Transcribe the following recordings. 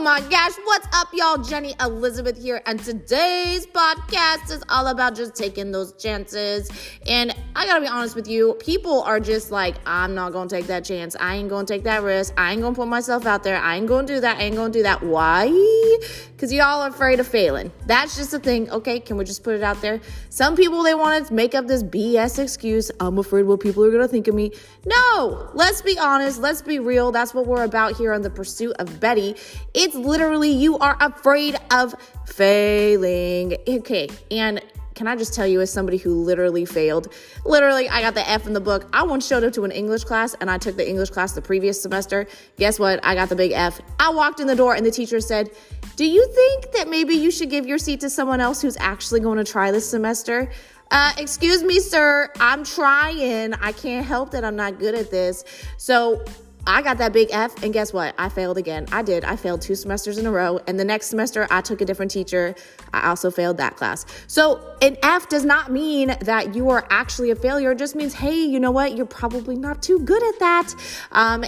Oh my gosh, what's up, y'all? Jenny Elizabeth here, and today's podcast is all about just taking those chances. And I gotta be honest with you, people are just like, I'm not gonna take that chance. I ain't gonna take that risk. I ain't gonna put myself out there. I ain't gonna do that. I ain't gonna do that. Why? Because y'all are afraid of failing. That's just a thing. Okay, can we just put it out there? Some people, they want to make up this BS excuse. I'm afraid what people are gonna think of me. No, let's be honest. Let's be real. That's what we're about here on The Pursuit of Betty. It's literally you are afraid of failing. Okay, and can I just tell you, as somebody who literally failed, I got the F in the book. I once showed up to an English class, and I took the English class the previous semester. Guess what? I got the big F. I walked in the door, and the teacher said, do you think that maybe you should give your seat to someone else who's actually going to try this semester? Excuse me, sir. I'm trying. I can't help that I'm not good at this. So I got that big F, and guess what? I failed again. I did. I failed 2 semesters in a row, and the next semester, I took a different teacher. I also failed that class. So an F does not mean that you are actually a failure. It just means, hey, you know what? You're probably not too good at that,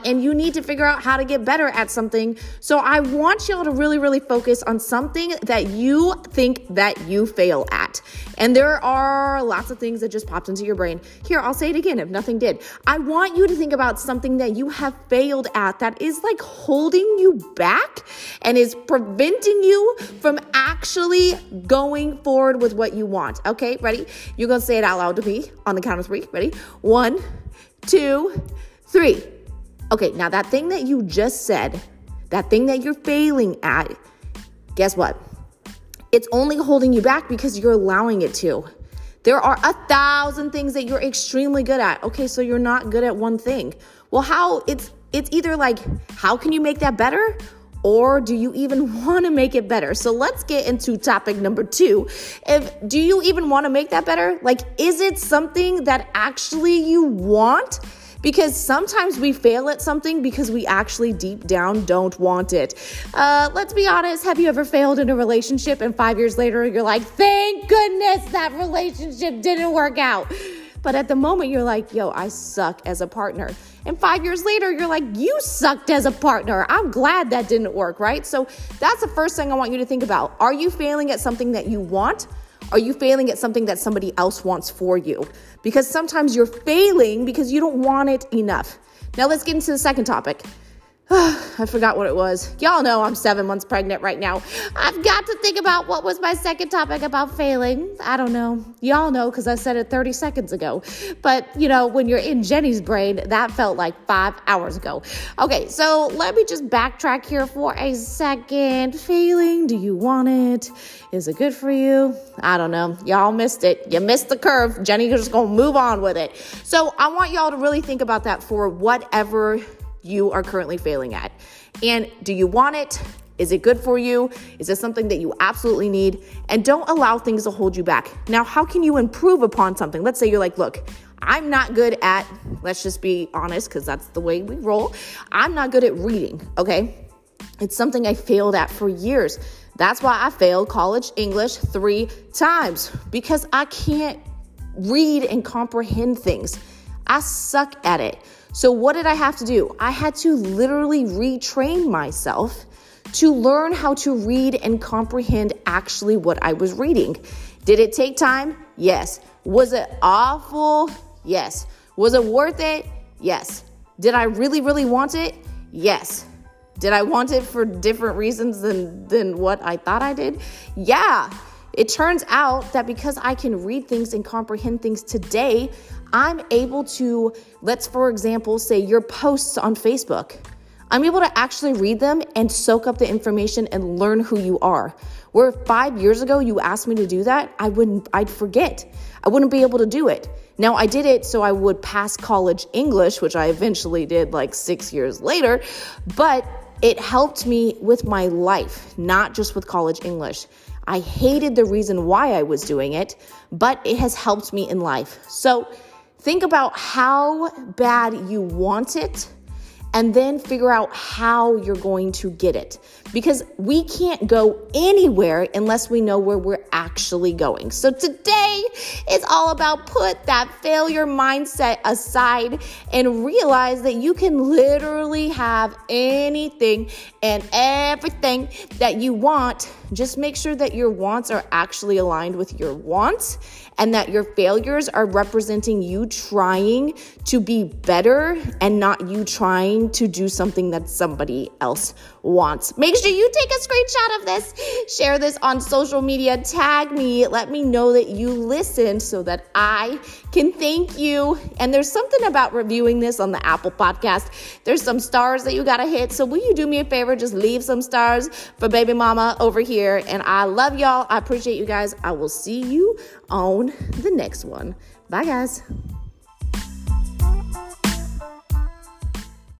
and you need to figure out how to get better at something. So I want y'all to really, really focus on something that you think that you fail at, and there are lots of things that just popped into your brain. Here, I'll say it again if nothing did. I want you to think about something that you have failed at that is like holding you back and is preventing you from actually going forward with what you want. Okay, ready? You're gonna say it out loud to me on the count of 3. Ready? 1, 2, 3. Okay, now that thing that you just said, that thing that you're failing at, guess what? It's only holding you back because you're allowing it to. There are 1,000 things that you're extremely good at. Okay, so you're not good at one thing. Well, it's either like, how can you make that better? Or do you even want to make it better? So let's get into topic number 2. Do you even want to make that better? Like, is it something that actually you want? Because sometimes we fail at something because we actually deep down don't want it. Let's be honest. Have you ever failed in a relationship and 5 years later you're like, thank goodness that relationship didn't work out? But at the moment you're like, yo, I suck as a partner. And 5 years later, you're like, you sucked as a partner. I'm glad that didn't work, right? So that's the first thing I want you to think about. Are you failing at something that you want? Are you failing at something that somebody else wants for you? Because sometimes you're failing because you don't want it enough. Now let's get into the second topic. I forgot what it was. Y'all know I'm 7 months pregnant right now. I've got to think about what was my second topic about failing. I don't know. Y'all know because I said it 30 seconds ago. But, you know, when you're in Jenny's brain, that felt like 5 hours ago. Okay, so let me just backtrack here for a second. Failing, do you want it? Is it good for you? I don't know. Y'all missed it. You missed the curve. Jenny, you're just going to move on with it. So I want y'all to really think about that for whatever you are currently failing at. And do you want it? Is it good for you? Is it something that you absolutely need? And don't allow things to hold you back. Now, how can you improve upon something? Let's say you're like, look, I'm not good at, let's just be honest, because that's the way we roll. I'm not good at reading, okay? It's something I failed at for years. That's why I failed college English 3 times, because I can't read and comprehend things. I suck at it. So what did I have to do? I had to literally retrain myself to learn how to read and comprehend actually what I was reading. Did it take time? Yes. Was it awful? Yes. Was it worth it? Yes. Did I really, really want it? Yes. Did I want it for different reasons than what I thought I did? Yeah. It turns out that because I can read things and comprehend things today, I'm able to, let's for example say your posts on Facebook. I'm able to actually read them and soak up the information and learn who you are. Where 5 years ago you asked me to do that, I'd forget. I wouldn't be able to do it. Now I did it so I would pass college English, which I eventually did like 6 years later, but it helped me with my life, not just with college English. I hated the reason why I was doing it, but it has helped me in life. So think about how bad you want it and then figure out how you're going to get it, because we can't go anywhere unless we know where we're actually going. So today is all about put that failure mindset aside and realize that you can literally have anything and everything that you want. Just make sure that your wants are actually aligned with your wants and that your failures are representing you trying to be better and not you trying to do something that somebody else wants. Make sure you take a screenshot of this, share this on social media, tag me, let me know that you listened so that I can thank you. And there's something about reviewing this on the Apple Podcast. There's some stars that you got to hit. So will you do me a favor? Just leave some stars for baby mama over here. And I love y'all. I appreciate you guys. I will see you on the next one. Bye guys.